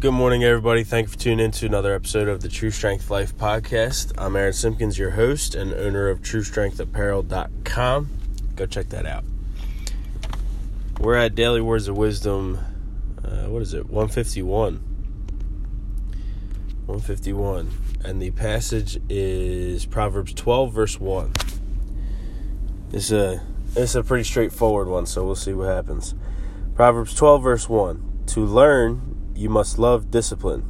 Good morning, everybody. Thank you for tuning in to another episode of the True Strength Life Podcast. I'm Aaron Simpkins, your host and owner of TrueStrengthApparel.com. Go check that out. We're at Daily Words of Wisdom, 151. And the passage is Proverbs 12, verse 1. It's a pretty straightforward one, so we'll see what happens. Proverbs 12, verse 1. To learn, you must love discipline.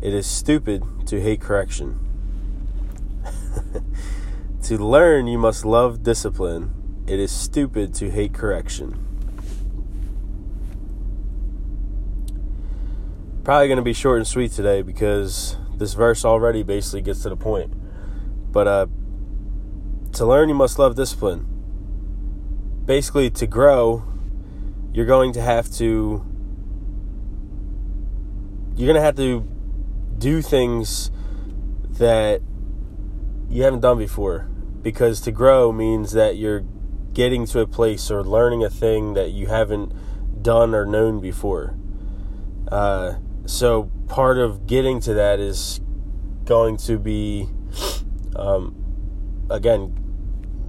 It is stupid to hate correction. To learn, you must love discipline. It is stupid to hate correction. Probably going to be short and sweet today because this verse already basically gets to the point. But to learn, you must love discipline. Basically, to grow, you're going to have to do things that you haven't done before, because to grow means that you're getting to a place or learning a thing that you haven't done or known before. So part of getting to that is going to be, again,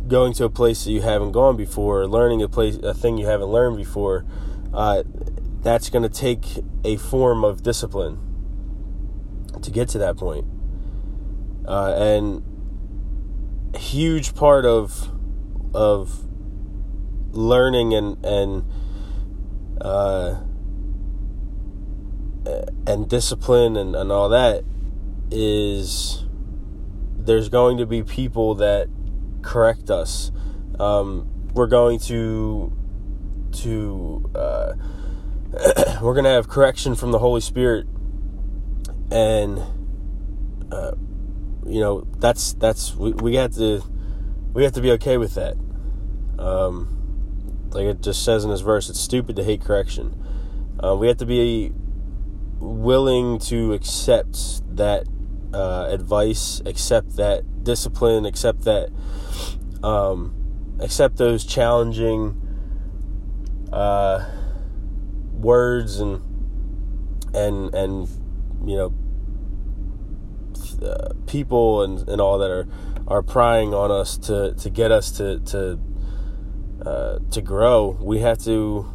going to a place that you haven't gone before, learning a thing you haven't learned before. That's going to take a form of discipline to get to that point. And a huge part of learning and discipline and all that is there's going to be people that correct us. We're going to we're going to have correction from the Holy Spirit, and we have to be okay with that. Like it just says in this verse, it's stupid to hate correction. We have to be willing to accept that advice, accept that discipline, accept those challenging words and people and all that are prying on us to get us to grow. We have to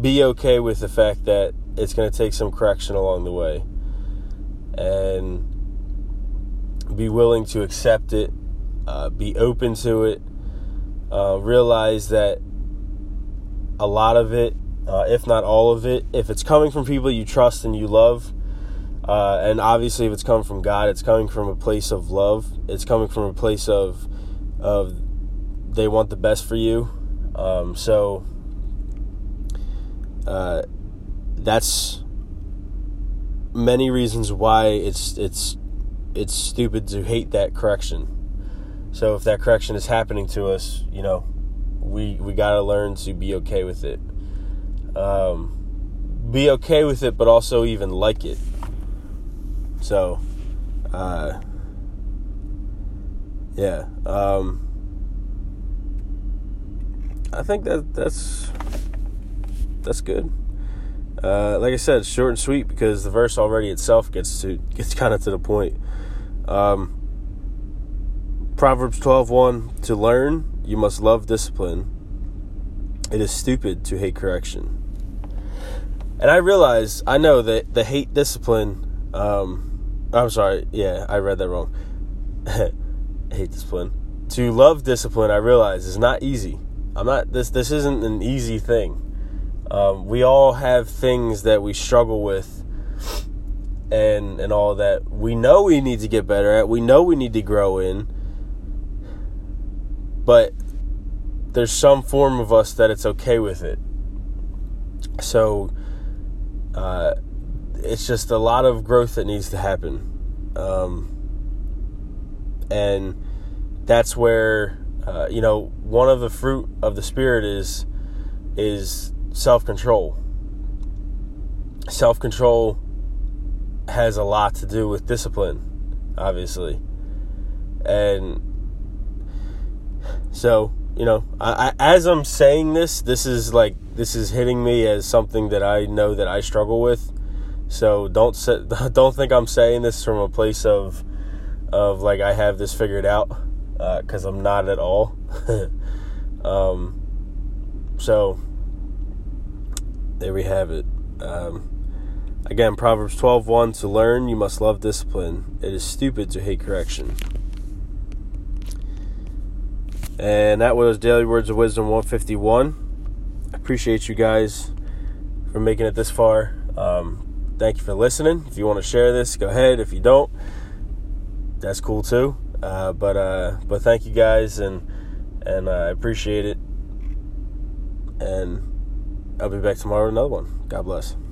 be okay with the fact that it's going to take some correction along the way, and be willing to accept it, be open to it, realize that a lot of it, if not all of it, if it's coming from people you trust and you love, and obviously if it's coming from God, it's coming from a place of love. It's coming from a place of they want the best for you. So that's many reasons why it's stupid to hate that correction. So if that correction is happening to us, we gotta learn to be okay with it. Be okay with it, but also even like it. So, yeah. I think that's good. Like I said, short and sweet because the verse already itself gets kind of to the point. Proverbs 12:1, to learn, you must love discipline. It is stupid to hate correction. And I know that the hate discipline, hate discipline. To love discipline, I realize, is not easy. This isn't an easy thing. We all have things that we struggle with and all that we know we need to get better at, we know we need to grow in. But there's some form of us that it's okay with it. So it's just a lot of growth that needs to happen. And that's where, one of the fruit of the Spirit is self-control. Self-control has a lot to do with discipline, obviously. And so as I'm saying this, this is hitting me as something that I know that I struggle with. So don't think I'm saying this from a place of like I have this figured out, because I'm not at all. So there we have it. Again, Proverbs 12:1, to learn, you must love discipline. It is stupid to hate correction. And that was Daily Words of Wisdom 151. I appreciate you guys for making it this far. Thank you for listening. If you want to share this, go ahead. If you don't, that's cool too. But thank you guys, and I appreciate it. And I'll be back tomorrow with another one. God bless.